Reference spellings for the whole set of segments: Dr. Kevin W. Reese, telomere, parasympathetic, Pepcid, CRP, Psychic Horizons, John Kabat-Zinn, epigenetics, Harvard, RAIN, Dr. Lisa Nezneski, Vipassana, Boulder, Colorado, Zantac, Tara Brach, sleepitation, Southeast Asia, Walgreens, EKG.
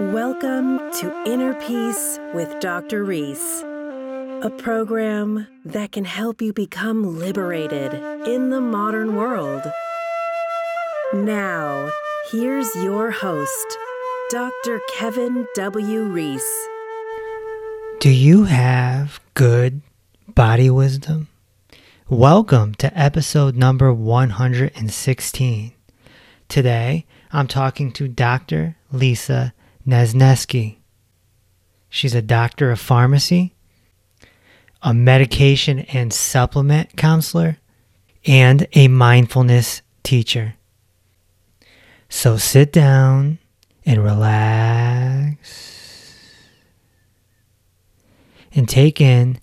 Welcome to Inner Peace with Dr. Reese, a program that can help you become liberated in the modern world. Now, here's your host, Dr. Kevin W. Reese. Do you have good body wisdom? Welcome to episode number 116. Today, I'm talking to Dr. Lisa Nezneski. She's a doctor of pharmacy, a medication and supplement counselor, and a mindfulness teacher. So sit down and relax and take in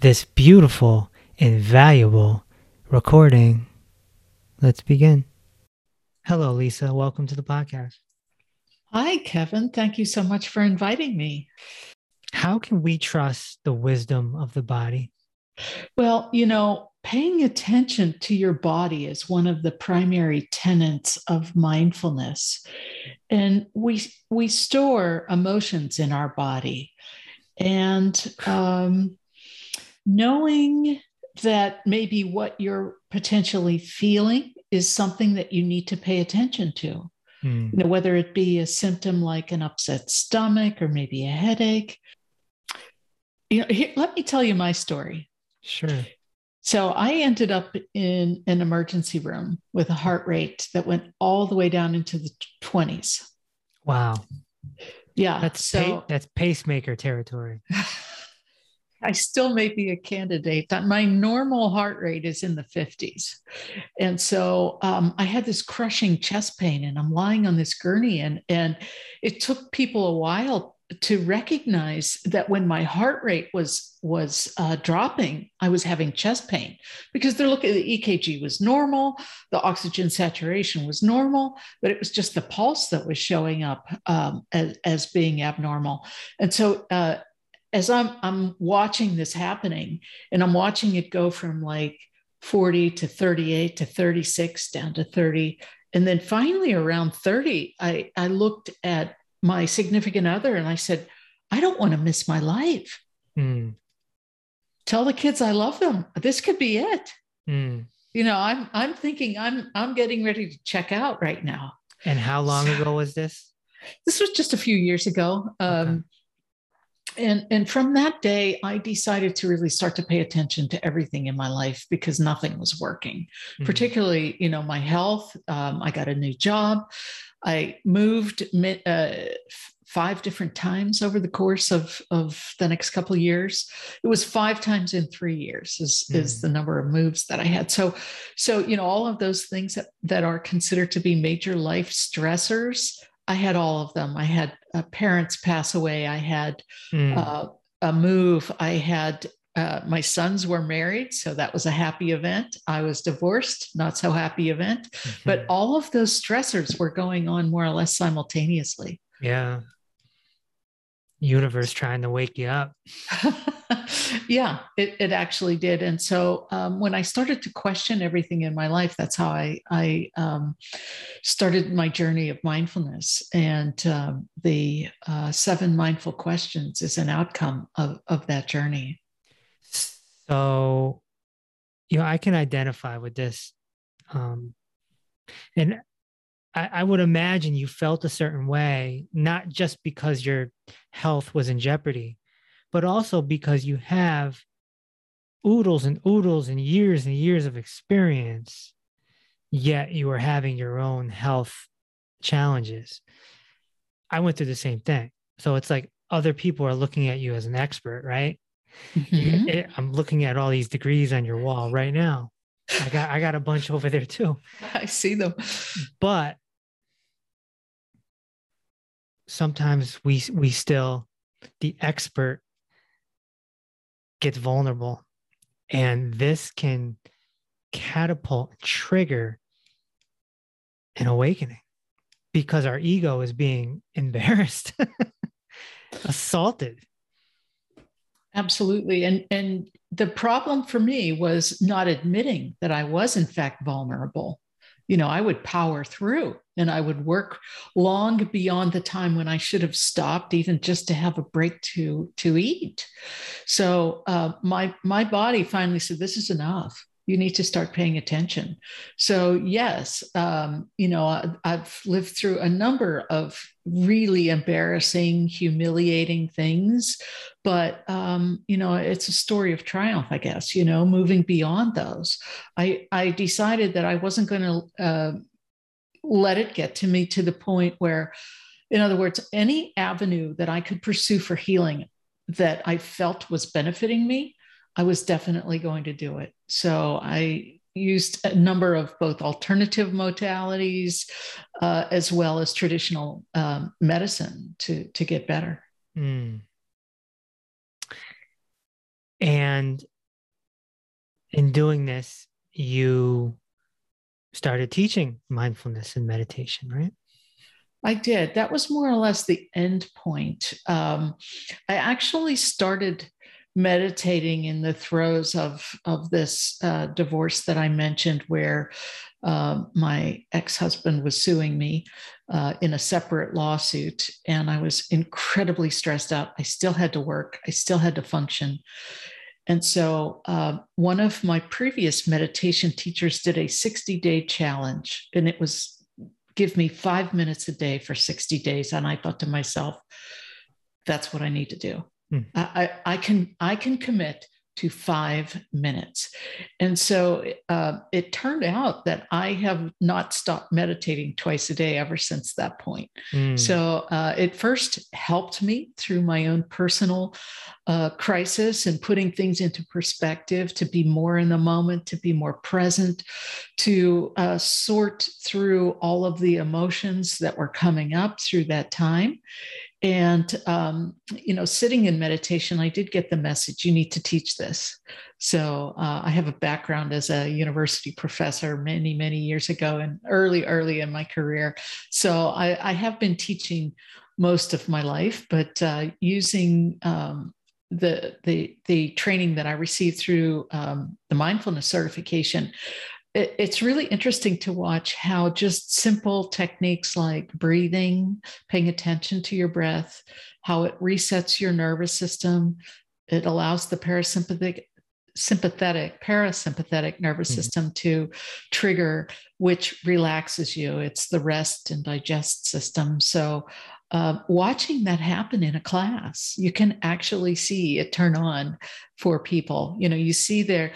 this beautiful and valuable recording. Let's begin. Hello, Lisa. Welcome to the podcast. Hi, Kevin. Thank you so much for inviting me. How can we trust the wisdom of the body? Well, paying attention to your body is one of the primary tenets of mindfulness. And we store emotions in our body. And knowing that maybe what you're potentially feeling is something that you need to pay attention to. Mm. Whether it be a symptom like an upset stomach or maybe a headache. Here, let me tell you my story. Sure. So I ended up in an emergency room with a heart rate that went all the way down into the 20s. Wow. Yeah. That's pacemaker territory. I still may be a candidate. My normal heart rate is in the 50s. And so I had this crushing chest pain and I'm lying on this gurney and it took people a while to recognize that when my heart rate was dropping, I was having chest pain because they're looking, the EKG was normal, the oxygen saturation was normal, but it was just the pulse that was showing up as being abnormal. And so, as I'm watching this happening and I'm watching it go from like 40 to 38 to 36 down to 30. And then finally around 30, I looked at my significant other and I said, I don't want to miss my life. Mm. Tell the kids I love them. This could be it. Mm. I'm thinking I'm getting ready to check out right now. And how long ago was this? This was just a few years ago. Okay. And from that day, I decided to really start to pay attention to everything in my life because nothing was working, mm-hmm. particularly, my health. I got a new job. I moved 5 different times over the course of the next couple of years. It was 5 times in 3 years is the number of moves that I had. So, all of those things that are considered to be major life stressors, I had all of them. I had parents pass away. I had a move. I had my sons were married. So that was a happy event. I was divorced, not so happy event. Mm-hmm. But all of those stressors were going on more or less simultaneously. Yeah. Universe trying to wake you up. Yeah, it actually did. And so when I started to question everything in my life, that's how I started my journey of mindfulness. And the 7 mindful questions is an outcome of that journey. So, I can identify with this. And I would imagine you felt a certain way, not just because your health was in jeopardy, but also because you have oodles and years of experience, yet you are having your own health challenges. I went through the same thing. So it's like other people are looking at you as an expert, right? Mm-hmm. I'm looking at all these degrees on your wall right now. I got a bunch over there too. I see them. But sometimes we still, the expert gets vulnerable, and this can catapult, trigger an awakening because our ego is being embarrassed, assaulted. Absolutely. And the problem for me was not admitting that I was in fact vulnerable. I would power through and I would work long beyond the time when I should have stopped, even just to have a break to eat. So my body finally said, this is enough. You need to start paying attention. So yes, I've lived through a number of really embarrassing, humiliating things, but it's a story of triumph, I guess. Moving beyond those, I decided that I wasn't going to let it get to me to the point where, in other words, any avenue that I could pursue for healing that I felt was benefiting me, I was definitely going to do it. So I used a number of both alternative modalities as well as traditional medicine to get better. Mm. And in doing this, you started teaching mindfulness and meditation, right? I did. That was more or less the end point. I actually started meditating in the throes of this divorce that I mentioned, where my ex-husband was suing me in a separate lawsuit, and I was incredibly stressed out. I still had to work. I still had to function. And so one of my previous meditation teachers did a 60-day challenge, and it was give me 5 minutes a day for 60 days. And I thought to myself, that's what I need to do. I can commit to 5 minutes. And so it turned out that I have not stopped meditating twice a day ever since that point. Mm. So it first helped me through my own personal crisis and putting things into perspective, to be more in the moment, to be more present, to sort through all of the emotions that were coming up through that time. And, sitting in meditation, I did get the message, you need to teach this. So I have a background as a university professor many, many years ago and early in my career. So I have been teaching most of my life, but using the training that I received through the mindfulness certification, it's really interesting to watch how just simple techniques like breathing, paying attention to your breath, how it resets your nervous system. It allows the parasympathetic nervous system to trigger, which relaxes you. It's the rest and digest system. So watching that happen in a class, you can actually see it turn on for people. You see their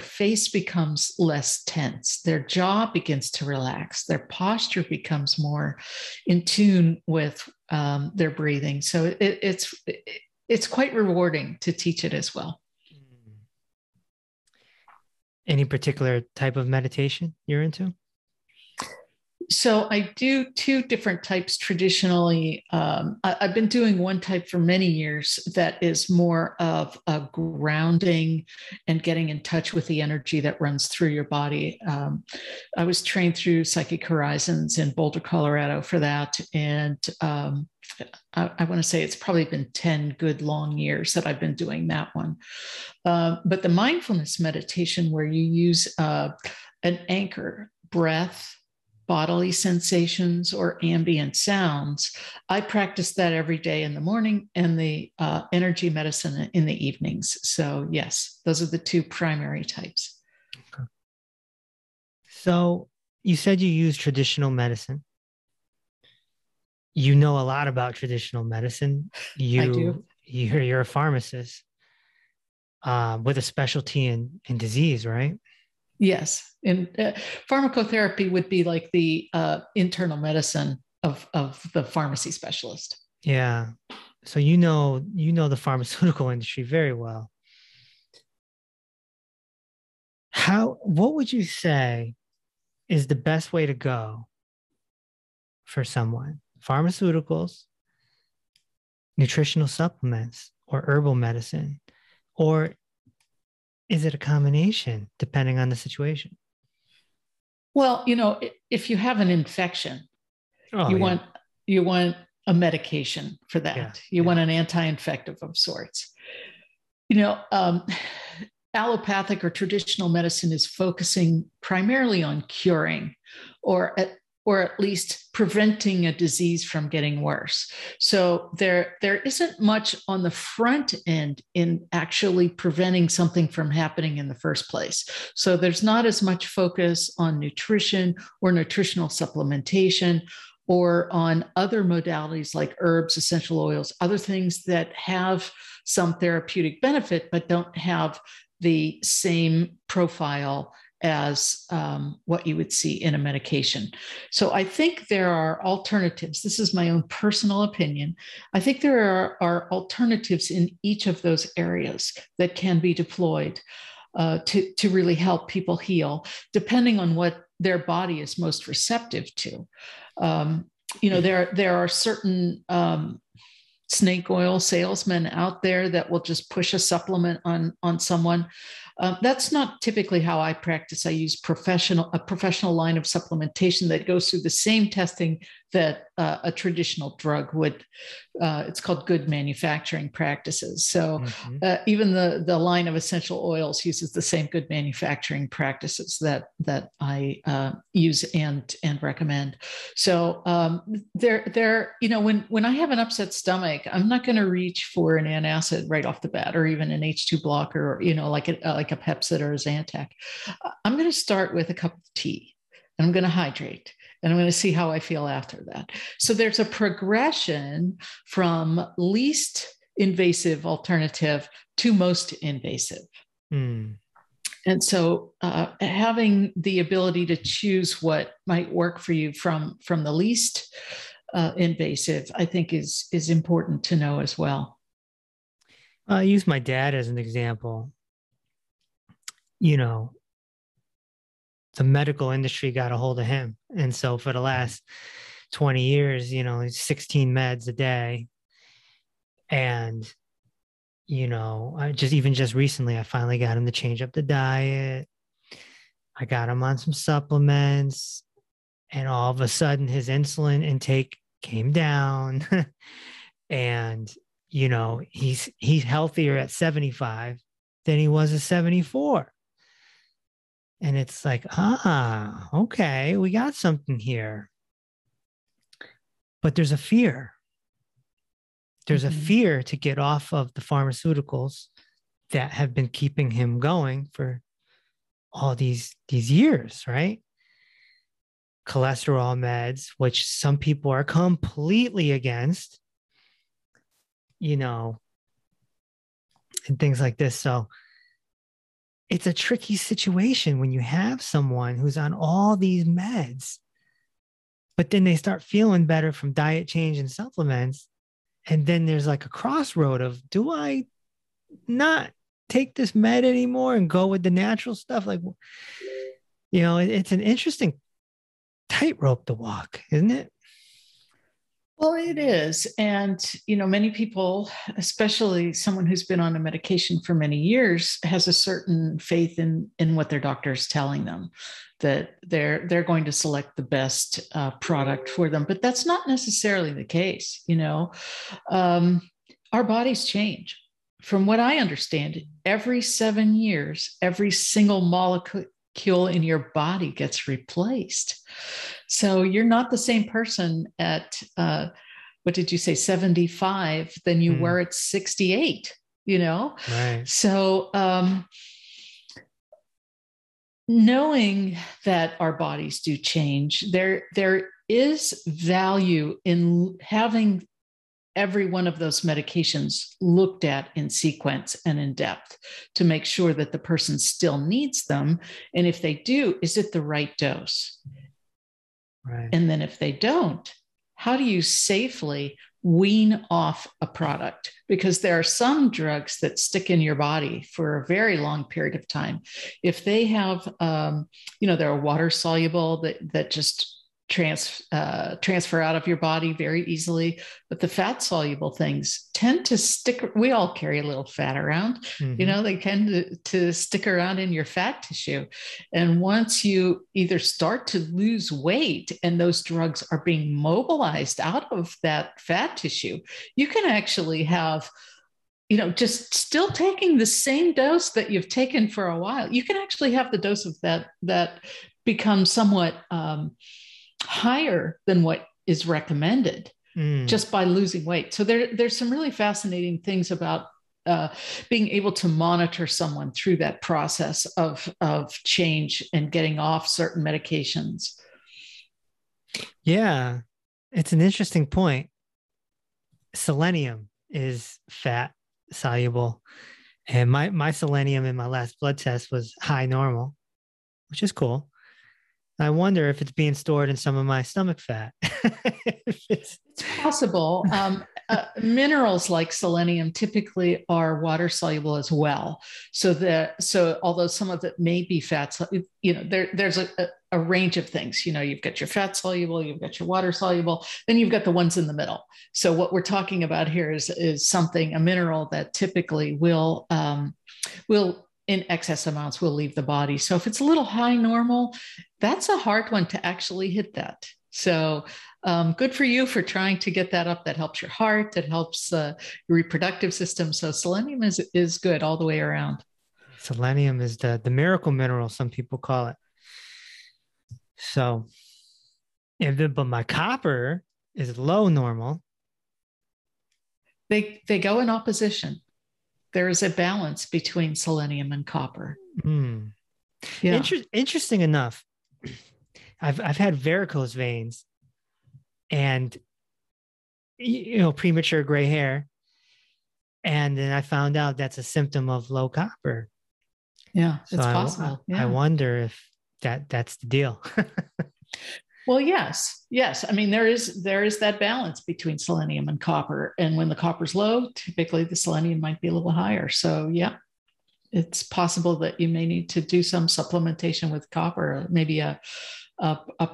face becomes less tense, their jaw begins to relax, their posture becomes more in tune with their breathing. So it's quite rewarding to teach it as well. Any particular type of meditation you're into? So I do two different types traditionally. I've been doing one type for many years that is more of a grounding and getting in touch with the energy that runs through your body. I was trained through Psychic Horizons in Boulder, Colorado for that. And I want to say it's probably been 10 good long years that I've been doing that one. But the mindfulness meditation, where you use an anchor, breath, bodily sensations, or ambient sounds. I practice that every day in the morning, and the energy medicine in the evenings. So yes, those are the two primary types. Okay. So you said you use traditional medicine. You know a lot about traditional medicine. I do. You're a pharmacist with a specialty in disease, right? Yes. And pharmacotherapy would be like the internal medicine of the pharmacy specialist. Yeah. So you know the pharmaceutical industry very well. What would you say is the best way to go for someone? Pharmaceuticals, nutritional supplements, or herbal medicine, or is it a combination depending on the situation? Well, if you have an infection, you want a medication for that. Yeah, you want an anti-infective of sorts. Allopathic or traditional medicine is focusing primarily on curing, or at or at least preventing a disease from getting worse. So there isn't much on the front end in actually preventing something from happening in the first place. So there's not as much focus on nutrition or nutritional supplementation or on other modalities like herbs, essential oils, other things that have some therapeutic benefit, but don't have the same profile as what you would see in a medication. So I think there are alternatives. This is my own personal opinion. I think there are alternatives in each of those areas that can be deployed to really help people heal, depending on what their body is most receptive to. There are certain snake oil salesmen out there that will just push a supplement on someone. That's not typically how I practice. I use a professional line of supplementation that goes through the same testing that a traditional drug would. It's called good manufacturing practices. So even the line of essential oils uses the same good manufacturing practices that I use and recommend. So when I have an upset stomach, I'm not going to reach for an antacid right off the bat, or even an H2 blocker, or like a Pepcid or a Zantac. I'm going to start with a cup of tea, and I'm going to hydrate, and I'm going to see how I feel after that. So there's a progression from least invasive alternative to most invasive. Mm. And so having the ability to choose what might work for you from the least invasive, I think is important to know as well. I use my dad as an example. The medical industry got a hold of him. And so for the last 20 years, he's 16 meds a day. And, I just recently, I finally got him to change up the diet. I got him on some supplements, and all of a sudden his insulin intake came down and, he's healthier at 75 than he was at 74. And it's like, okay, we got something here. But there's a fear. There's a fear to get off of the pharmaceuticals that have been keeping him going for all these years, right? Cholesterol meds, which some people are completely against, and things like this. So it's a tricky situation when you have someone who's on all these meds, but then they start feeling better from diet change and supplements. And then there's like a crossroad of, do I not take this med anymore and go with the natural stuff? Like, it's an interesting tightrope to walk, isn't it? Well, it is. And, many people, especially someone who's been on a medication for many years, has a certain faith in what their doctor is telling them, that they're going to select the best product for them. But that's not necessarily the case. Our bodies change. From what I understand, every 7 years, every single molecule in your body gets replaced. So you're not the same person at, 75 than you were at 68, Right. So knowing that our bodies do change, there is value in having every one of those medications looked at in sequence and in depth to make sure that the person still needs them. And if they do, is it the right dose? Right. And then if they don't, how do you safely wean off a product? Because there are some drugs that stick in your body for a very long period of time. If they have, there are water soluble that just transfer out of your body very easily, but the fat soluble things tend to stick. We all carry a little fat around, they tend to stick around in your fat tissue. And once you either start to lose weight and those drugs are being mobilized out of that fat tissue, you can actually have, just still taking the same dose that you've taken for a while, you can actually have the dose of that become somewhat higher than what is recommended just by losing weight. So there's some really fascinating things about being able to monitor someone through that process of change and getting off certain medications. Yeah, it's an interesting point. Selenium is fat soluble. And my selenium in my last blood test was high normal, which is cool. I wonder if it's being stored in some of my stomach fat. It's possible. Minerals like selenium typically are water soluble as well. So although some of it may be fat, you know, there's a range of things. You know, you've got your fat soluble, you've got your water soluble, then you've got the ones in the middle. So what we're talking about here is something, a mineral that typically will in excess amounts will leave the body. So if it's a little high normal, that's a hard one to actually hit that. So good for you for trying to get that up. That helps your heart, that helps your reproductive system. So selenium is good all the way around. Selenium is the miracle mineral, some people call it. So, but my copper is low normal. They go in opposition. There is a balance between selenium and copper. Mm. Yeah. Interesting enough, I've had varicose veins and, you know, premature gray hair. And then I found out that's a symptom of low copper. Yeah, so it's possible. I wonder if that's the deal. Well, yes. I mean, there is that balance between selenium and copper. And when the copper's low, typically the selenium might be a little higher. So yeah, it's possible that you may need to do some supplementation with copper, maybe a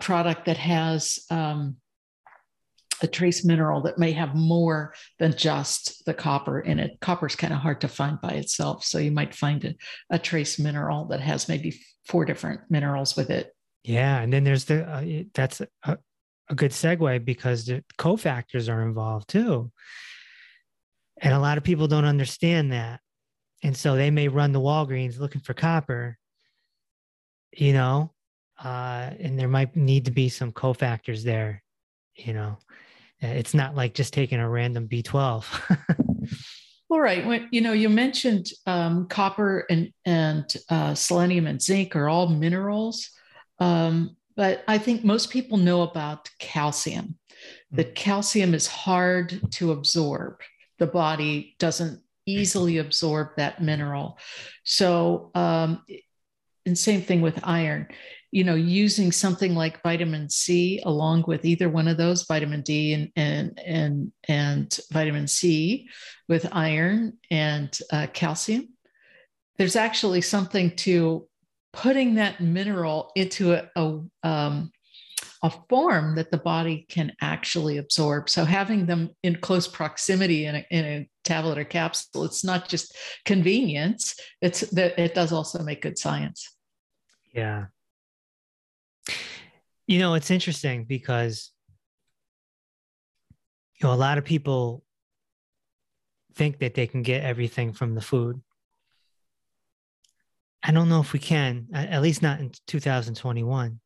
product that has a trace mineral that may have more than just the copper in it. Copper's kind of hard to find by itself. So you might find a trace mineral that has maybe 4 different minerals with it. Yeah. And then there's that's a good segue because the cofactors are involved too. And a lot of people don't understand that. And so they may run to Walgreens looking for copper, you know, and there might need to be some cofactors there. You know, it's not like just taking a random B12. All right. Well, you know, you mentioned copper and selenium and zinc are all minerals. But I think most people know about calcium, that calcium is hard to absorb. The body doesn't easily absorb that mineral. So, and same thing with iron, you know, using something like vitamin C along with either one of those, vitamin D and vitamin C with iron and calcium, there's actually something to putting that mineral into a form that the body can actually absorb. So having them in close proximity in a tablet or capsule, it's not just convenience. It's that it does also make good science. Yeah. You know, it's interesting because, you know, a lot of people think that they can get everything from the food. I don't know if we can, at least not in 2021,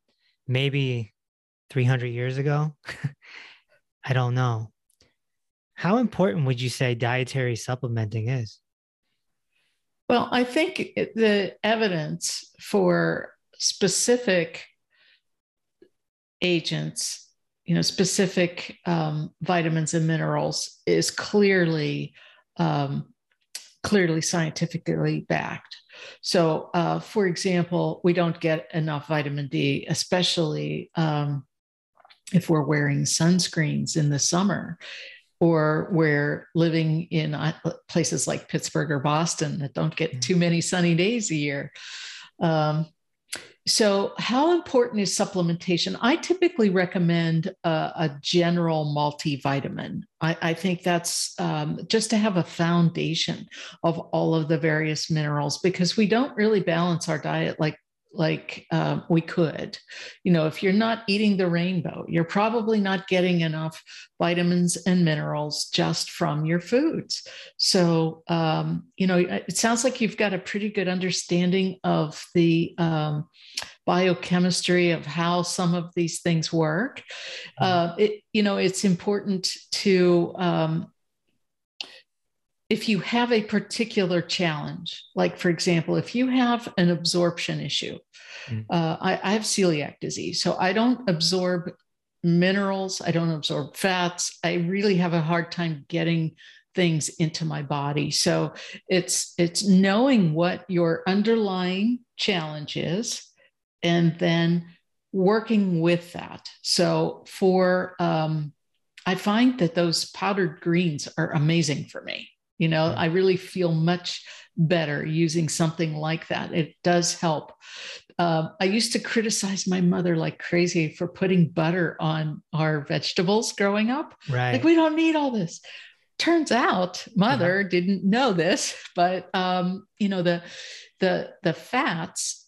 maybe 300 years ago. I don't know. How important would you say dietary supplementing is? Well, I think the evidence for specific agents, you know, specific vitamins and minerals is clearly scientifically backed. So, for example, we don't get enough vitamin D, especially if we're wearing sunscreens in the summer, or we're living in places like Pittsburgh or Boston that don't get too many sunny days a year. So how important is supplementation? I typically recommend a general multivitamin. I think that's just to have a foundation of all of the various minerals, because we don't really balance our diet like like we could. You know, if you're not eating the rainbow, you're probably not getting enough vitamins and minerals just from your foods. So, you know, it sounds like you've got a pretty good understanding of the biochemistry of how some of these things work. It's important to, if you have a particular challenge, like, for example, if you have an absorption issue, I have celiac disease, so I don't absorb minerals. I don't absorb fats. I really have a hard time getting things into my body. So it's knowing what your underlying challenge is and then working with that. So for, I find that those powdered greens are amazing for me. You know, I really feel much better using something like that. It does help. I used to criticize my mother like crazy for putting butter on our vegetables growing up. Right. Like, we don't need all this. Turns out mother didn't know this, but you know, the fats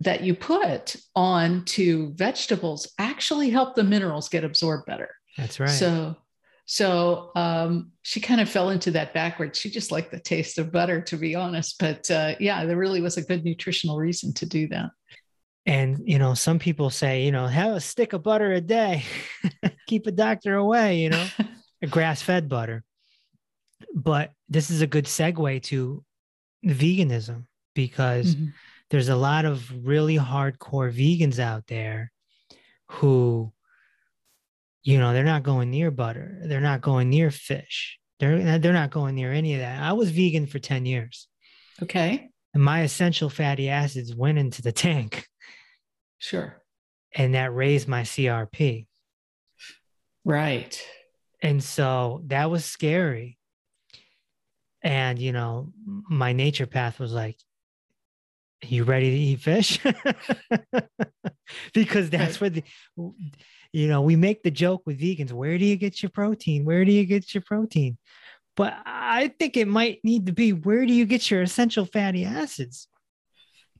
that you put onto vegetables actually help the minerals get absorbed better. That's right. So she kind of fell into that backwards. She just liked the taste of butter, to be honest. But yeah, there really was a good nutritional reason to do that. And, you know, some people say, you know, have a stick of butter a day, keep a doctor away, you know, a grass-fed butter. But this is a good segue to veganism, because there's a lot of really hardcore vegans out there who, you know, they're not going near butter. They're not going near fish. They're not going near any of that. I was vegan for 10 years. Okay. And my essential fatty acids went into the tank. Sure. And that raised my CRP. Right. And so that was scary. And, you know, my naturopath was like, you ready to eat fish? Because that's where the, you know, we make the joke with vegans, where do you get your protein? Where do you get your protein? But I think it might need to be, where do you get your essential fatty acids?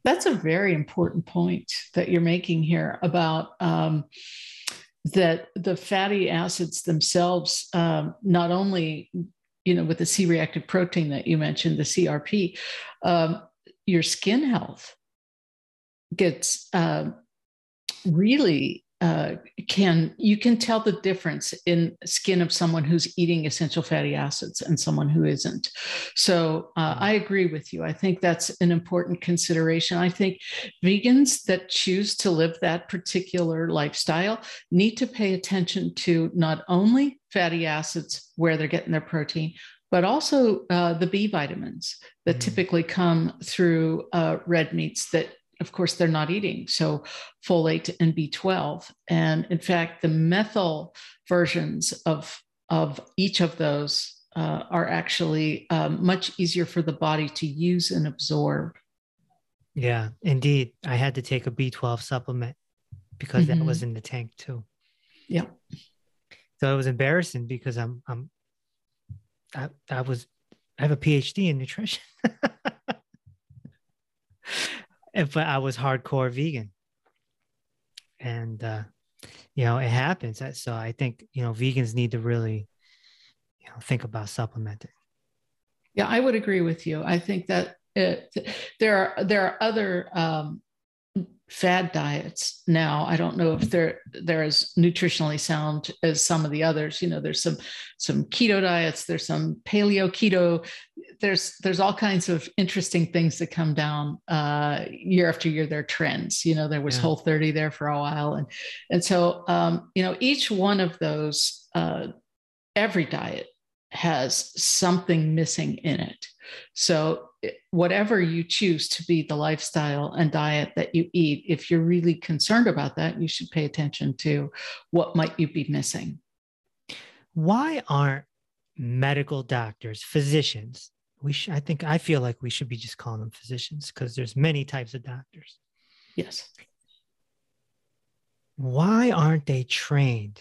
That's a very important point that you're making here about that the fatty acids themselves, not only, you know, with the C-reactive protein that you mentioned, the CRP, your skin health gets really you can tell the difference in skin of someone who's eating essential fatty acids and someone who isn't. So I agree with you. I think that's an important consideration. I think vegans that choose to live that particular lifestyle need to pay attention to not only fatty acids, where they're getting their protein, but also the B vitamins that typically come through red meats that, of course, they're not eating. So folate and B12. And in fact, the methyl versions of each of those are actually much easier for the body to use and absorb. Yeah, indeed. I had to take a B12 supplement because that was in the tank too. Yeah. So it was embarrassing because I have a PhD in nutrition, but I was hardcore vegan, and you know, it happens. So I think, you know, vegans need to really, you know, think about supplementing. Yeah, I would agree with you. I think that there are other fad diets now. I don't know if they're as nutritionally sound as some of the others. You know, there's some keto diets, there's some paleo keto, there's all kinds of interesting things that come down year after year. They're trends. You know, there was Whole30 there for a while, and so you know, each one of those, every diet has something missing in it. So whatever you choose to be the lifestyle and diet that you eat, if you're really concerned about that, you should pay attention to what might you be missing. Why aren't medical doctors, physicians? I feel like we should be just calling them physicians, because there's many types of doctors. Yes. Why aren't they trained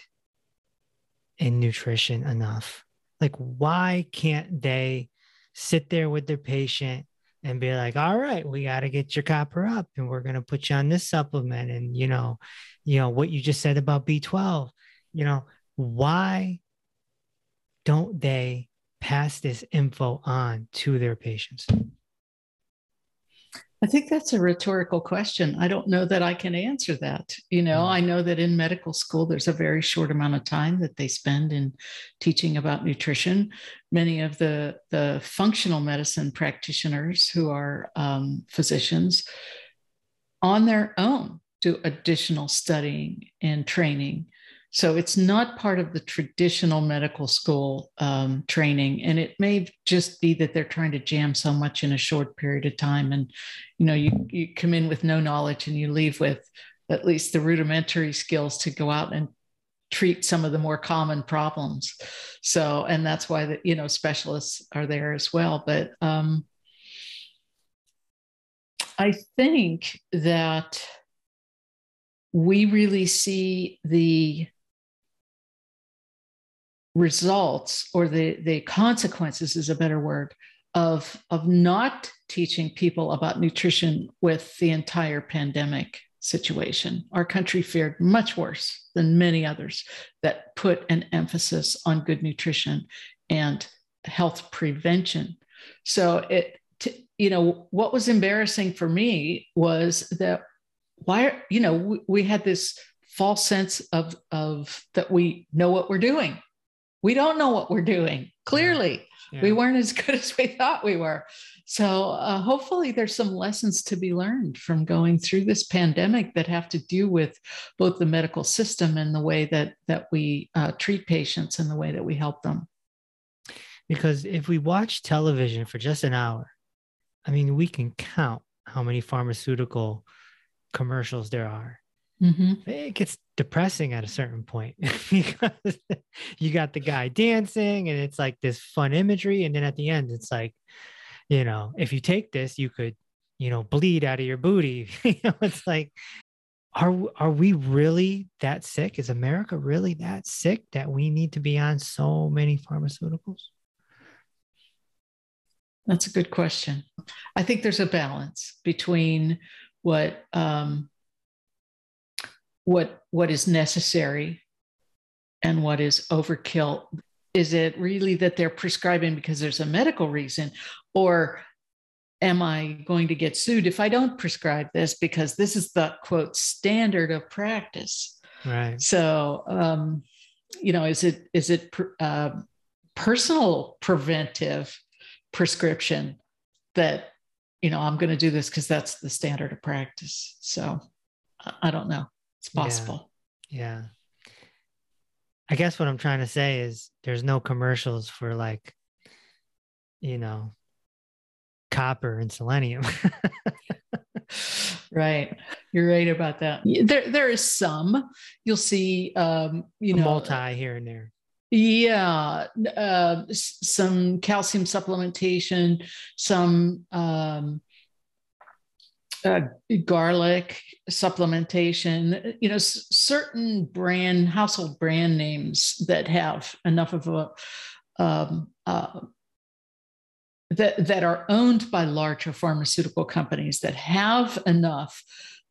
in nutrition enough? Like, why can't they sit there with their patient and be like, all right, we got to get your copper up and we're going to put you on this supplement. And, you know, what you just said about B12, you know, why don't they pass this info on to their patients? I think that's a rhetorical question. I don't know that I can answer that. You know, I know that in medical school, there's a very short amount of time that they spend in teaching about nutrition. Many of the functional medicine practitioners who are physicians on their own do additional studying and training. So it's not part of the traditional medical school training. And it may just be that they're trying to jam so much in a short period of time. And, you know, you come in with no knowledge and you leave with at least the rudimentary skills to go out and treat some of the more common problems. So, and that's why, the, you know, specialists are there as well. But I think that we really see the results, or the consequences is a better word, of not teaching people about nutrition with the entire pandemic situation. Our country fared much worse than many others that put an emphasis on good nutrition and health prevention. So it, you know, what was embarrassing for me was that why, you know, we had this false sense of that we know what we're doing. We don't know what we're doing. Clearly, yeah. We weren't as good as we thought we were. So hopefully there's some lessons to be learned from going through this pandemic that have to do with both the medical system and the way that we treat patients and the way that we help them. Because if we watch television for just an hour, I mean, we can count how many pharmaceutical commercials there are. Mm-hmm. It gets depressing at a certain point because you got the guy dancing and it's like this fun imagery. And then at the end, it's like, you know, if you take this, you could, you know, bleed out of your booty. You know, it's like, are we really that sick? Is America really that sick that we need to be on so many pharmaceuticals? That's a good question. I think there's a balance between what is necessary and what is overkill. Is it really that they're prescribing because there's a medical reason, or am I going to get sued if I don't prescribe this because this is the quote standard of practice? Right. So, you know, is it personal preventive prescription that, you know, I'm going to do this because that's the standard of practice. So I don't know. It's possible. Yeah. I guess what I'm trying to say is there's no commercials for, like, you know, copper and selenium. Right. You're right about that. There is some. You'll see, you know, multi here and there. Yeah. Some calcium supplementation, some garlic supplementation, you know, certain brand household brand names that have enough of a that are owned by larger pharmaceutical companies that have enough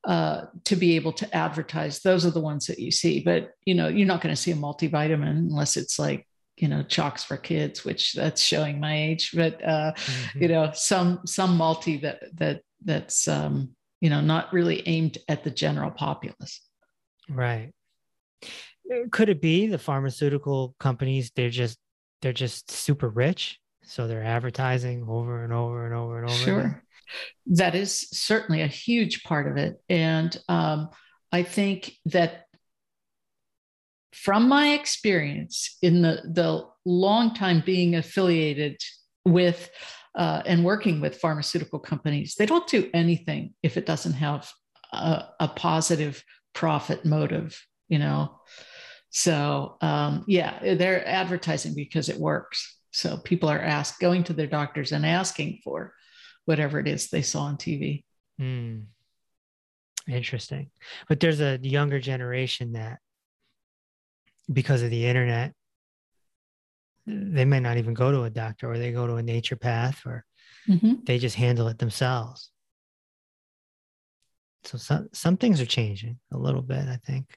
to be able to advertise. Those are the ones that you see, but, you know, you're not going to see a multivitamin unless it's like, you know, Chalks for Kids, which that's showing my age, but, mm-hmm. You know, some multi that's, you know, not really aimed at the general populace. Right. Could it be the pharmaceutical companies? They're just super rich. So they're advertising over and over and over and over. Sure. Again. That is certainly a huge part of it. And I think that from my experience in the long time being affiliated with and working with pharmaceutical companies, they don't do anything if it doesn't have a positive profit motive, you know? So yeah, they're advertising because it works. So people are going to their doctors and asking for whatever it is they saw on TV. Mm. Interesting. But there's a younger generation that, because of the internet, they may not even go to a doctor, or they go to a naturopath, or Mm-hmm. They just handle it themselves. So some things are changing a little bit, I think.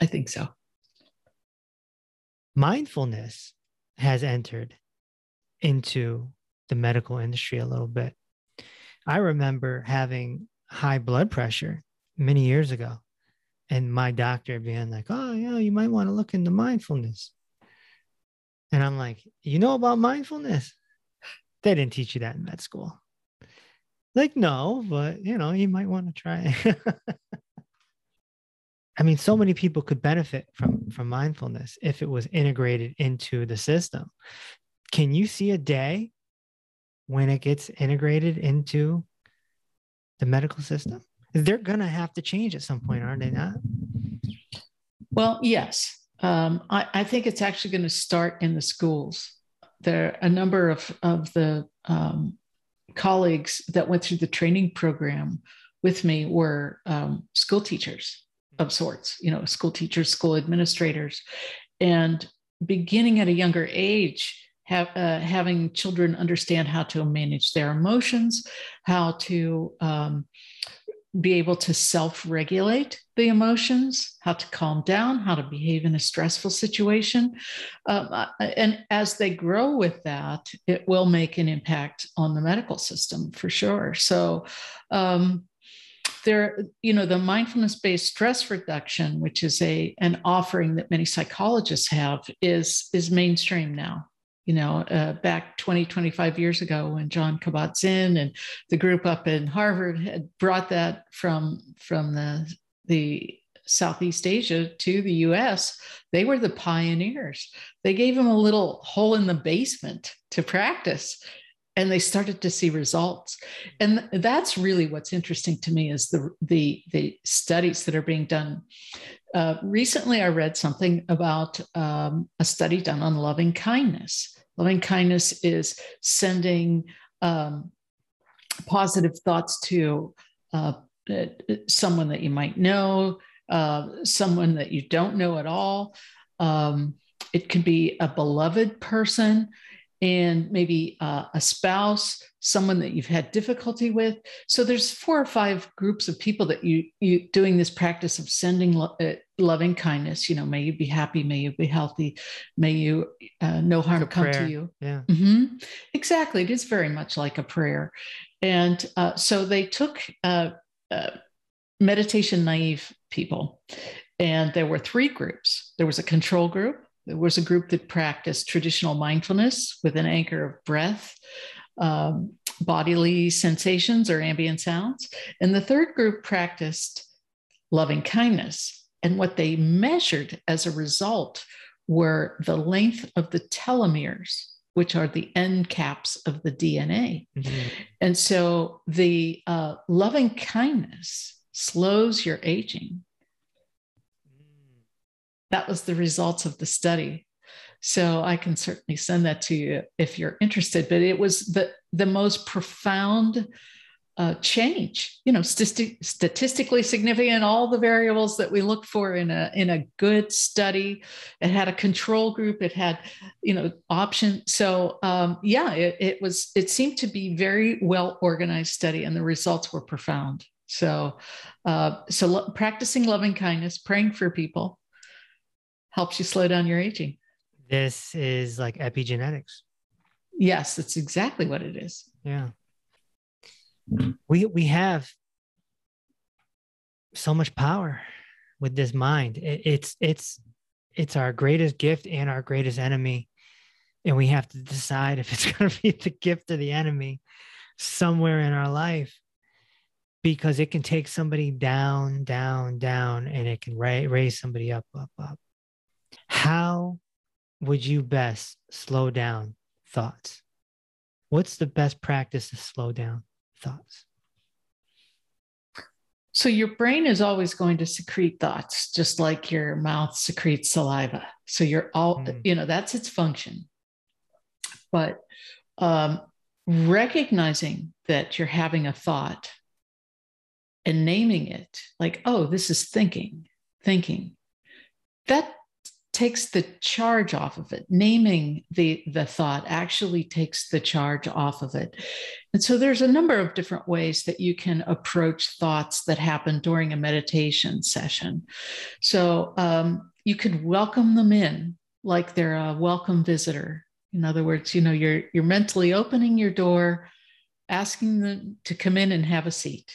I think so. Mindfulness has entered into the medical industry a little bit. I remember having high blood pressure many years ago and my doctor being like, oh, yeah, you might want to look into mindfulness. And I'm like, you know about mindfulness? They didn't teach you that in med school. Like, no, but, you know, you might want to try. I mean, so many people could benefit from mindfulness if it was integrated into the system. Can you see a day when it gets integrated into the medical system? They're going to have to change at some point, aren't they not? Well, yes. I think it's actually going to start in the schools. There are a number of the colleagues that went through the training program with me were school teachers of sorts, you know, school teachers, school administrators, and beginning at a younger age, having children understand how to manage their emotions, how to be able to self-regulate the emotions, how to calm down, how to behave in a stressful situation. And as they grow with that, it will make an impact on the medical system for sure. So there, you know, the mindfulness-based stress reduction, which is an offering that many psychologists have, is mainstream now. You know, back 20, 25 years ago when John Kabat-Zinn and the group up in Harvard had brought that from the Southeast Asia to the US, they were the pioneers. They gave them a little hole in the basement to practice, and they started to see results. And that's really what's interesting to me is the studies that are being done. Recently, I read something about a study done on loving kindness. Loving kindness is sending positive thoughts to someone that you might know, someone that you don't know at all. It could be a beloved person and maybe a spouse, someone that you've had difficulty with. So there's 4 or 5 groups of people that you doing this practice of sending loving kindness. You know, may you be happy, may you be healthy, may you no harm come to you. Yeah, mm-hmm. Exactly. It is very much like a prayer, and so they took meditation naive people, and there were 3 groups. There was a control group. There was a group that practiced traditional mindfulness with an anchor of breath, bodily sensations or ambient sounds. And the third group practiced loving kindness. And what they measured as a result were the length of the telomeres, which are the end caps of the DNA. Mm-hmm. And so the loving kindness slows your aging. That was the results of the study. So I can certainly send that to you if you're interested, but it was the most profound change, you know, statistically significant, all the variables that we look for in a good study. It had a control group. It had, you know, option. So it seemed to be very well organized study, and the results were profound. So, practicing loving kindness, praying for people, helps you slow down your aging. This is like epigenetics. Yes, that's exactly what it is. Yeah. We have so much power with this mind. It's our greatest gift and our greatest enemy. And we have to decide if it's going to be the gift or the enemy somewhere in our life, because it can take somebody down, down, down, and it can raise somebody up, up, up. How would you best slow down thoughts? What's the best practice to slow down thoughts? So your brain is always going to secrete thoughts, just like your mouth secretes saliva. So you're all, you know, that's its function. But recognizing that you're having a thought and naming it, like, oh, this is thinking, that takes the charge off of it. Naming the thought actually takes the charge off of it. And so there's a number of different ways that you can approach thoughts that happen during a meditation session. So you could welcome them in like they're a welcome visitor. In other words, you know, you're mentally opening your door, asking them to come in and have a seat.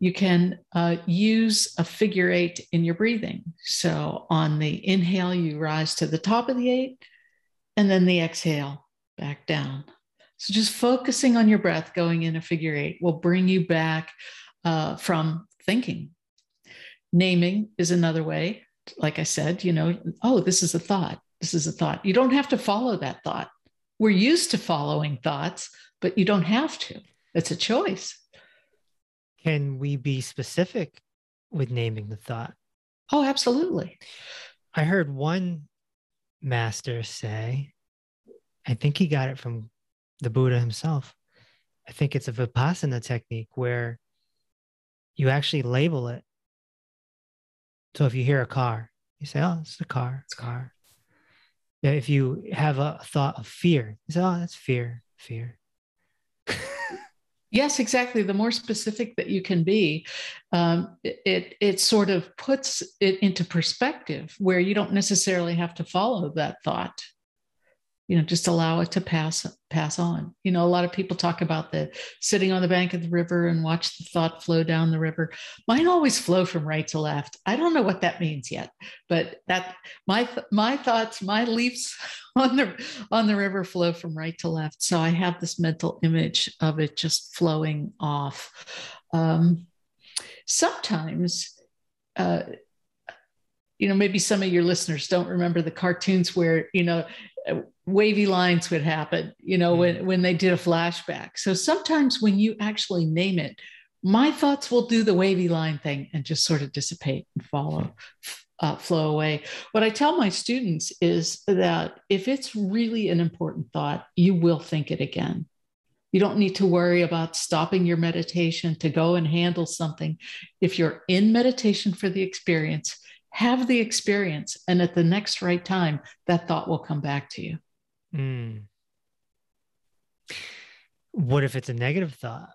You can use a figure eight in your breathing. So on the inhale, you rise to the top of the eight, and then the exhale back down. So just focusing on your breath, going in a figure eight will bring you back from thinking. Naming is another way. Like I said, you know, oh, this is a thought. This is a thought. You don't have to follow that thought. We're used to following thoughts, but you don't have to. It's a choice. Can we be specific with naming the thought? Oh, absolutely. I heard one master say, I think he got it from the Buddha himself. I think it's a Vipassana technique where you actually label it. So if you hear a car, you say, oh, it's a car, it's a car. If you have a thought of fear, you say, oh, that's fear, fear. Yes, exactly. The more specific that you can be, it sort of puts it into perspective where you don't necessarily have to follow that thought. You know, just allow it to pass on. You know, a lot of people talk about the sitting on the bank of the river and watch the thought flow down the river. Mine always flow from right to left. I don't know what that means yet, but that my thoughts, my leaps on the river flow from right to left. So I have this mental image of it just flowing off. Sometimes, you know, maybe some of your listeners don't remember the cartoons where, you know, wavy lines would happen, you know, when they did a flashback. So sometimes when you actually name it, my thoughts will do the wavy line thing and just sort of dissipate and flow away. What I tell my students is that if it's really an important thought, you will think it again. You don't need to worry about stopping your meditation to go and handle something. If you're in meditation for the experience, have the experience, and at the next right time, that thought will come back to you. Mm. What if it's a negative thought?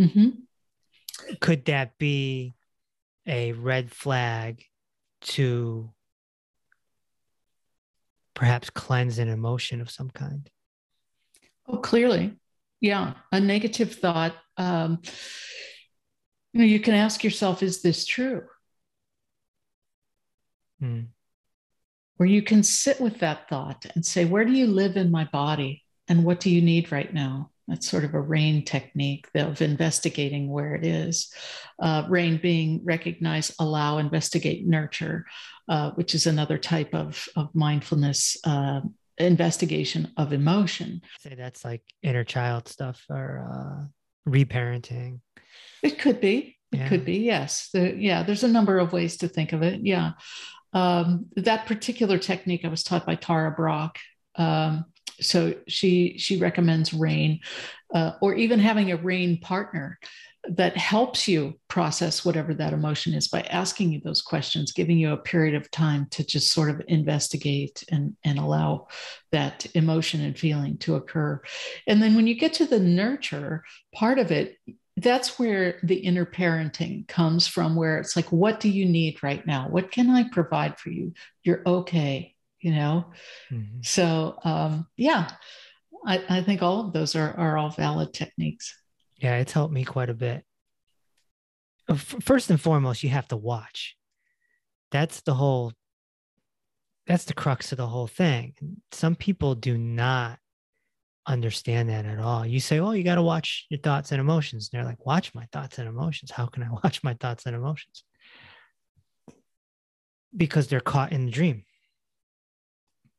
Mm-hmm. Could that be a red flag to perhaps cleanse an emotion of some kind? Oh, clearly. Yeah. A negative thought. You know, you can ask yourself, is this true? Mm. Where you can sit with that thought and say, where do you live in my body? And what do you need right now? That's sort of a RAIN technique of investigating where it is. RAIN being recognize, allow, investigate, nurture, which is another type of mindfulness investigation of emotion. Say that's like inner child stuff or reparenting. It could be. It could be, yes. There's a number of ways to think of it. Yeah. That particular technique I was taught by Tara Brach. So she recommends RAIN, or even having a RAIN partner that helps you process whatever that emotion is by asking you those questions, giving you a period of time to just sort of investigate and allow that emotion and feeling to occur. And then when you get to the nurture part of it, that's where the inner parenting comes from, where it's like, what do you need right now? What can I provide for you? You're okay, you know? Mm-hmm. So, I think all of those are all valid techniques. Yeah, it's helped me quite a bit. First and foremost, you have to watch. That's the crux of the whole thing. Some people do not understand that at all. You say, oh, you got to watch your thoughts and emotions. And they're like, watch my thoughts and emotions. How can I watch my thoughts and emotions? Because they're caught in the dream.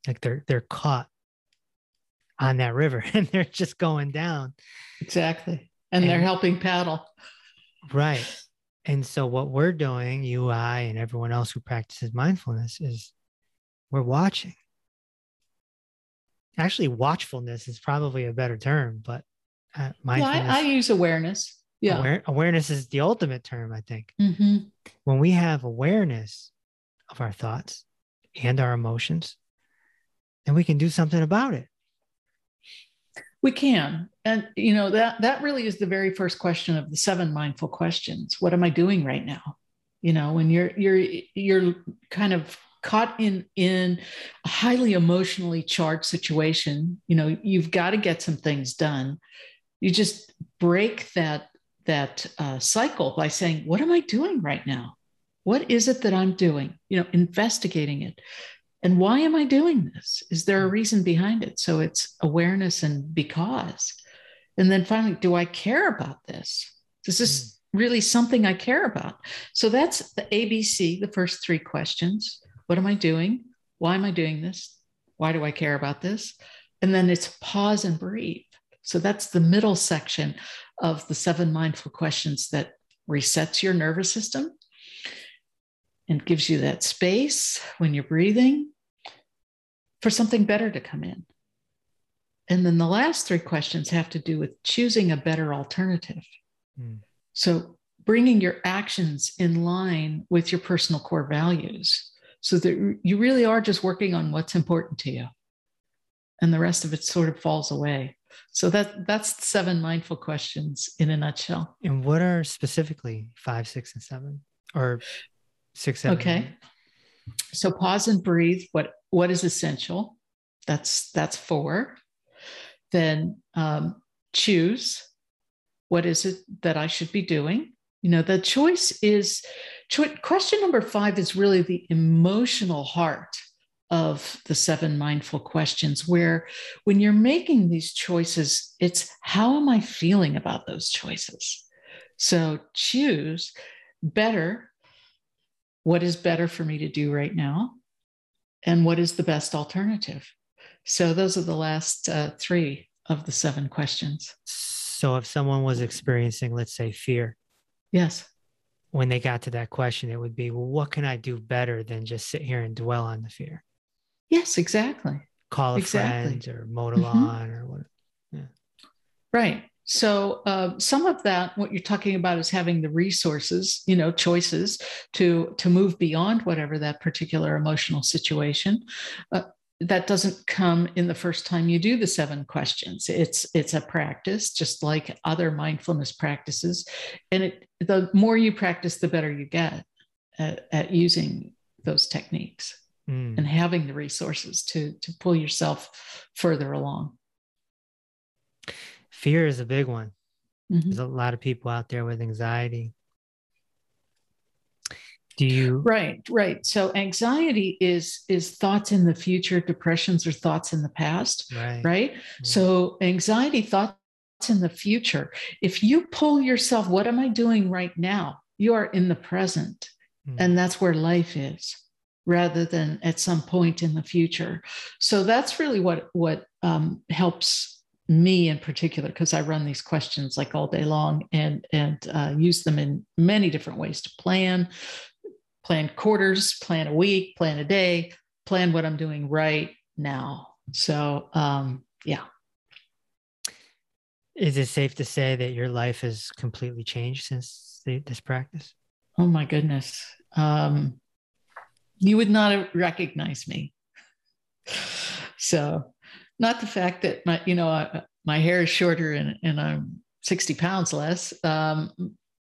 Like they're caught on that river and they're just going down. Exactly. And they're helping paddle. Right. And so what we're doing, you, I, and everyone else who practices mindfulness is we're watching. Actually, watchfulness is probably a better term, but mindfulness. Yeah, I use awareness. Yeah, awareness is the ultimate term, I think. Mm-hmm. When we have awareness of our thoughts and our emotions, and we can do something about it. We can. And, you know, that really is the very first question of the 7 mindful questions. What am I doing right now? You know, when you're kind of caught in a highly emotionally charged situation, you know, you've got to get some things done. You just break that cycle by saying, what am I doing right now? What is it that I'm doing? You know, investigating it. And why am I doing this? Is there a reason behind it? So it's awareness and because. And then finally, do I care about this? Is this really something I care about? So that's the ABC, the first 3 questions. What am I doing? Why am I doing this? Why do I care about this? And then it's pause and breathe. So that's the middle section of the 7 mindful questions that resets your nervous system and gives you that space when you're breathing for something better to come in. And then the last 3 questions have to do with choosing a better alternative. So bringing your actions in line with your personal core values so that you really are just working on what's important to you. And the rest of it sort of falls away. So that's the 7 mindful questions in a nutshell. And what are specifically 5, 6, and 7 or 6, 7? Okay. 8. So pause and breathe. What is essential? That's 4. Then choose. What is it that I should be doing? You know, the choice is, question number 5 is really the emotional heart of the 7 mindful questions, where when you're making these choices, it's how am I feeling about those choices? So choose better. What is better for me to do right now? And what is the best alternative? So those are the last 3 of the 7 questions. So if someone was experiencing, let's say, fear. Yes. When they got to that question, it would be, well, what can I do better than just sit here and dwell on the fear? Yes, exactly. Call a friend or mow the lawn or whatever. Yeah. Right. So some of that, what you're talking about is having the resources, you know, choices to move beyond whatever that particular emotional situation. That doesn't come in the first time you do the 7 questions. It's a practice, just like other mindfulness practices. And the more you practice, the better you get at using those techniques and having the resources to pull yourself further along. Fear is a big one. There's a lot of people out there with anxiety. Right. So anxiety is thoughts in the future. Depressions are thoughts in the past, right? So anxiety, thoughts in the future. If you pull yourself, what am I doing right now? You are in the present. And that's where life is, rather than at some point in the future. So that's really what helps me in particular, because I run these questions like all day long and use them in many different ways to plan quarters, plan a week, plan a day, plan what I'm doing right now. So, yeah. Is it safe to say that your life has completely changed since this practice? Oh my goodness. You would not recognize me. So not the fact that my hair is shorter and I'm 60 pounds less. I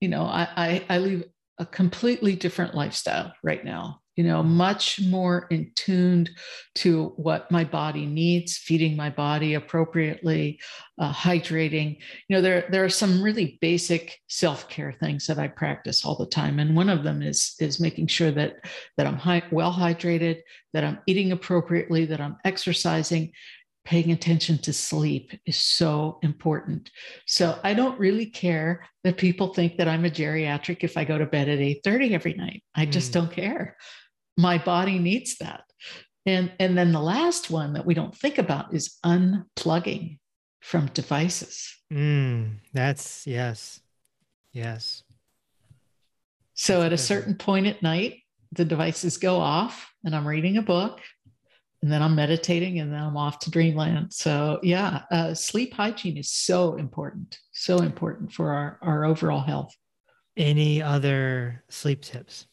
live a completely different lifestyle right now, you know, much more in tuned to what my body needs, feeding my body appropriately, hydrating. You know, there are some really basic self-care things that I practice all the time. And one of them is making sure that I'm well hydrated, that I'm eating appropriately, that I'm exercising. Paying attention to sleep is so important. So I don't really care that people think that I'm a geriatric if I go to bed at 8:30 every night. I just don't care. My body needs that. And then the last one that we don't think about is unplugging from devices. That's yes. So that's at a certain point at night, the devices go off and I'm reading a book. And then I'm meditating and then I'm off to dreamland. So sleep hygiene is so important for our overall health. Any other sleep tips?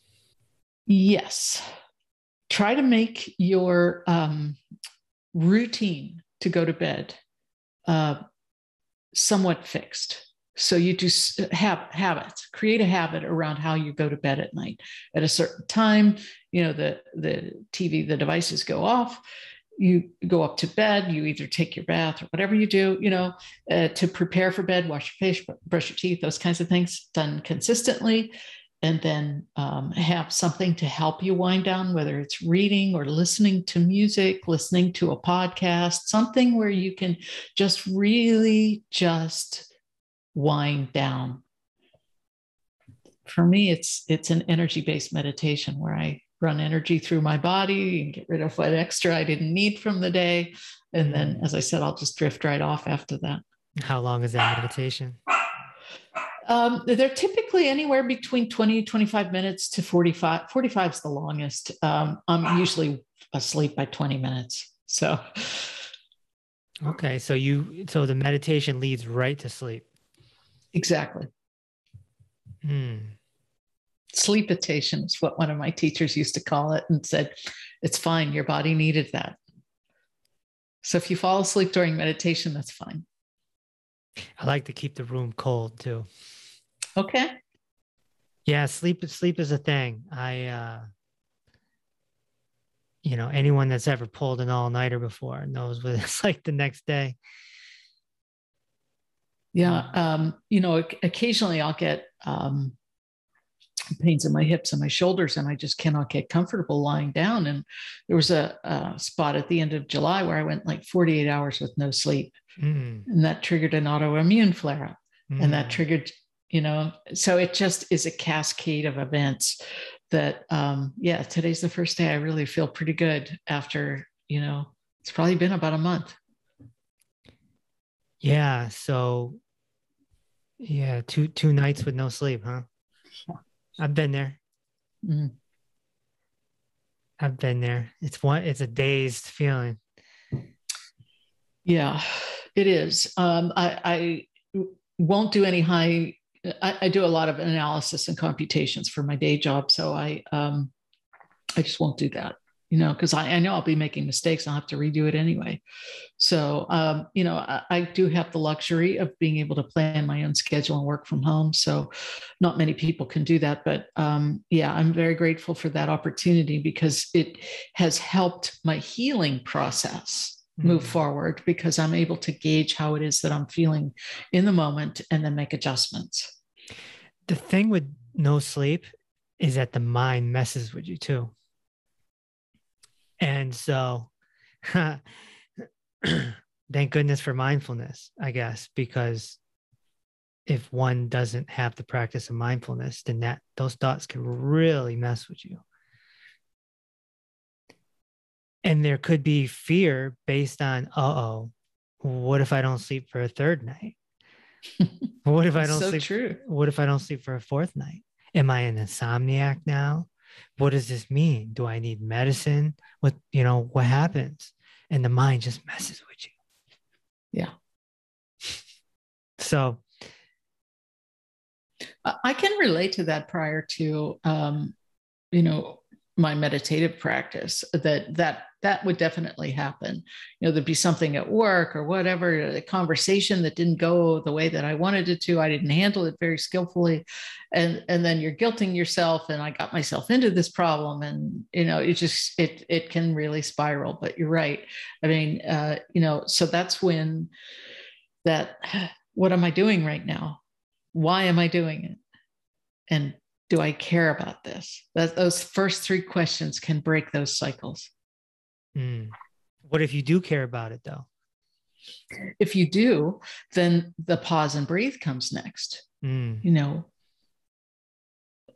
Yes. try to make your routine to go to bed somewhat fixed. So you just have habits, create a habit around how you go to bed at night at a certain time. You know, the TV, the devices go off, you go up to bed, you either take your bath or whatever you do, you know, to prepare for bed, wash your face, brush your teeth, those kinds of things done consistently. And then have something to help you wind down, whether it's reading or listening to music, listening to a podcast, something where you can just really just wind down. For me, it's an energy-based meditation where I run energy through my body and get rid of what extra I didn't need from the day. And then, as I said, I'll just drift right off after that. How long is that meditation? They're typically anywhere between 20, 25 minutes to 45. 45 is the longest. I'm usually asleep by 20 minutes. So. Okay. So the meditation leads right to sleep. Exactly. Sleepitation is what one of my teachers used to call it, and said, it's fine. Your body needed that. So if you fall asleep during meditation, that's fine. I like to keep the room cold too. Okay. Yeah. Sleep is a thing. Anyone that's ever pulled an all-nighter before knows what it's like the next day. Yeah. Occasionally I'll get pains in my hips and my shoulders, and I just cannot get comfortable lying down. And there was a spot at the end of July where I went like 48 hours with no sleep. And that triggered an autoimmune flare-up. And that triggered, so it just is a cascade of events that, today's the first day I really feel pretty good after, it's probably been about a month. Yeah. So yeah, two nights with no sleep, huh? I've been there. I've been there. It's a dazed feeling. Yeah, it is. I won't do any high. I do a lot of analysis and computations for my day job, so I just won't do that. Because I know I'll be making mistakes. I'll have to redo it anyway. So I do have the luxury of being able to plan my own schedule and work from home. So not many people can do that. But I'm very grateful for that opportunity, because it has helped my healing process move forward, because I'm able to gauge how it is that I'm feeling in the moment and then make adjustments. The thing with no sleep is that the mind messes with you too. And so thank goodness for mindfulness, I guess, because if one doesn't have the practice of mindfulness, then those thoughts can really mess with you. And there could be fear based on, what if I don't sleep for a third night? What if I don't sleep? True. What if I don't sleep for a fourth night? Am I an insomniac now? What does this mean? Do I need medicine? What happens? And the mind just messes with you. Yeah. So I can relate to that prior to, my meditative practice, that would definitely happen. There'd be something at work or whatever, a conversation that didn't go the way that I wanted it to. I didn't handle it very skillfully. And then you're guilting yourself, and I got myself into this problem, and, it can really spiral, but you're right. I mean, so that's when what am I doing right now? Why am I doing it? And do I care about this? Those first three questions can break those cycles. What if you do care about it, though? If you do, then the pause and breathe comes next.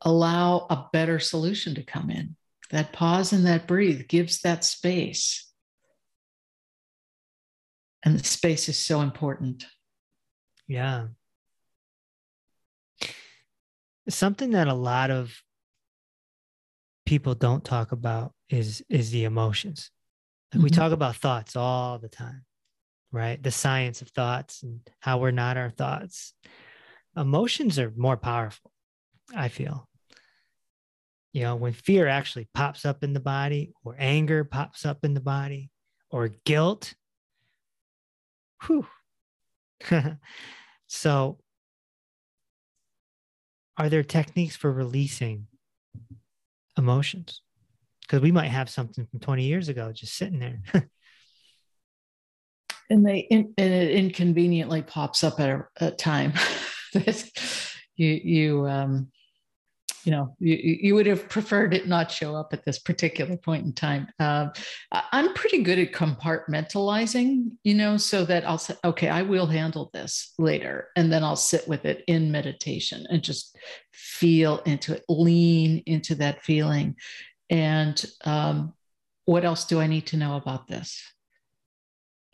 Allow a better solution to come in. That pause and that breathe gives that space. And the space is so important. Yeah. Something that a lot of people don't talk about is the emotions. We talk about thoughts all the time, right? The science of thoughts and how we're not our thoughts. Emotions are more powerful, I feel. You know, when fear actually pops up in the body, or anger pops up in the body, or guilt. Whew. So, are there techniques for releasing emotions? Because we might have something from 20 years ago just sitting there. And it inconveniently pops up at a time that you would have preferred it not show up at this particular point in time. I'm pretty good at compartmentalizing, so that I'll say, okay, I will handle this later. And then I'll sit with it in meditation and just feel into it, lean into that feeling. And what else do I need to know about this?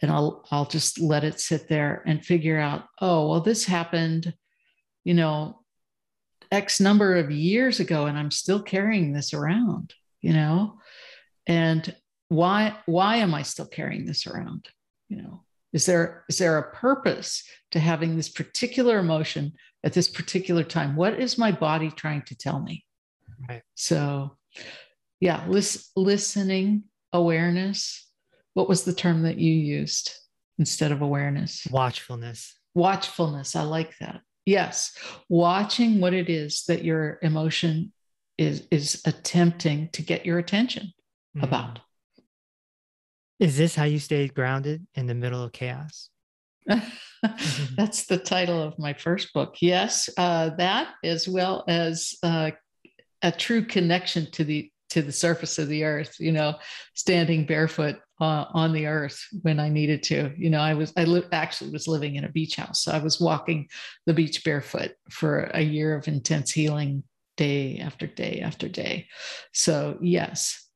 And I'll just let it sit there and figure out, oh, well, this happened, X number of years ago, and I'm still carrying this around, and why am I still carrying this around? Is there a purpose to having this particular emotion at this particular time? What is my body trying to tell me? Right. So yeah, listening, awareness. What was the term that you used instead of awareness? Watchfulness. Watchfulness. I like that. Yes. Watching what it is that your emotion is attempting to get your attention about. Is this how you stayed grounded in the middle of chaos? That's the title of my first book. Yes. That, as well as a true connection to the surface of the earth, standing barefoot on the earth when I needed to. I was living in a beach house. So I was walking the beach barefoot for a year of intense healing, day after day after day. So yes,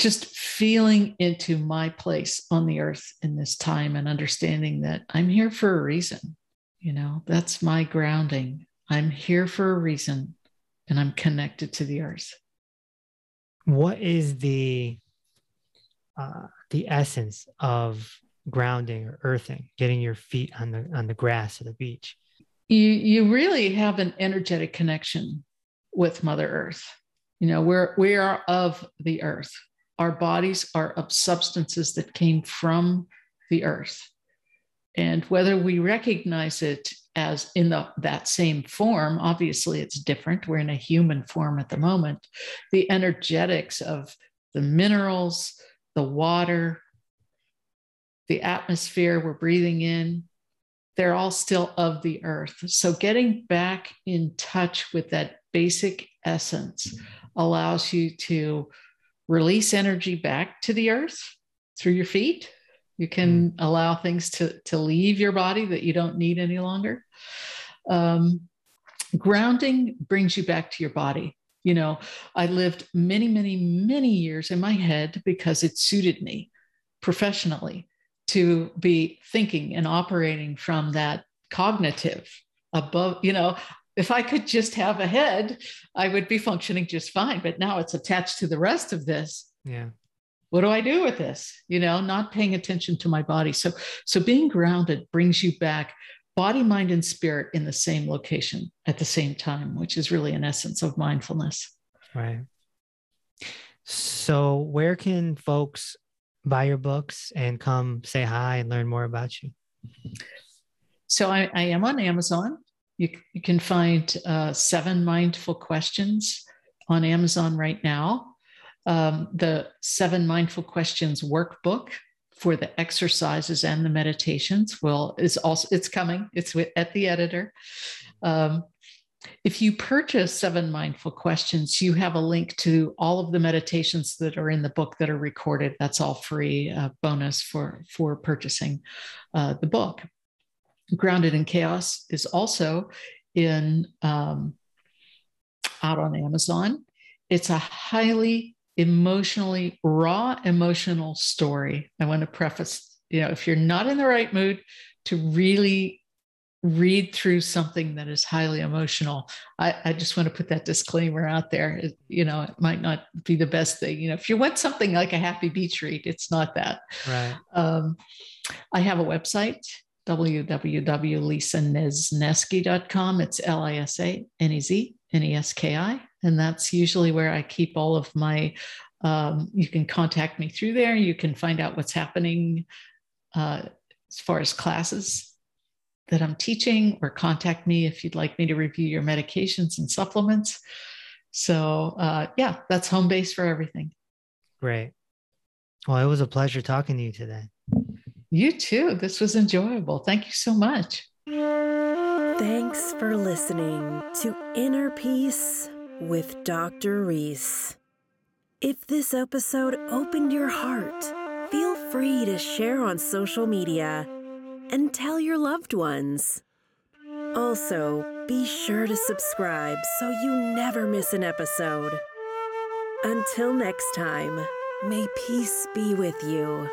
just feeling into my place on the earth in this time and understanding that I'm here for a reason. That's my grounding. I'm here for a reason. And I'm connected to the earth. What is the essence of grounding or earthing? Getting your feet on the grass of the beach. You really have an energetic connection with Mother Earth. We are of the earth. Our bodies are of substances that came from the earth, and whether we recognize it as in that same form, obviously it's different. We're in a human form at the moment. The energetics of the minerals, the water, the atmosphere we're breathing in, they're all still of the earth. So getting back in touch with that basic essence allows you to release energy back to the earth through your feet. You can allow things to leave your body that you don't need any longer. Grounding brings you back to your body. I lived many, many, many years in my head because it suited me professionally to be thinking and operating from that cognitive above. If I could just have a head, I would be functioning just fine. But now it's attached to the rest of this. Yeah. What do I do with this? Not paying attention to my body. So being grounded brings you back body, mind, and spirit in the same location at the same time, which is really an essence of mindfulness. Right. So where can folks buy your books and come say hi and learn more about you? So I am on Amazon. You can find 7 Mindful Questions on Amazon right now. The 7 Mindful Questions workbook for the exercises and the meditations is coming. It's at the editor. If you purchase 7 Mindful Questions, you have a link to all of the meditations that are in the book that are recorded. That's all free, bonus for purchasing the book. Grounded in Chaos is also out on Amazon. It's a highly raw emotional story. I want to preface, if you're not in the right mood to really read through something that is highly emotional, I just want to put that disclaimer out there. It might not be the best thing. If you want something like a happy beach read, it's not that. Right. I have a website, www.lisanezneski.com. It's Lisanez N-E-S-K-I. And that's usually where I keep all of my, you can contact me through there. You can find out what's happening as far as classes that I'm teaching, or contact me if you'd like me to review your medications and supplements. So yeah, that's home base for everything. Great. Well, it was a pleasure talking to you today. You too. This was enjoyable. Thank you so much. Thanks for listening to Inner Peace with Dr. Reese. If this episode opened your heart, feel free to share on social media and tell your loved ones. Also, be sure to subscribe so you never miss an episode. Until next time, may peace be with you.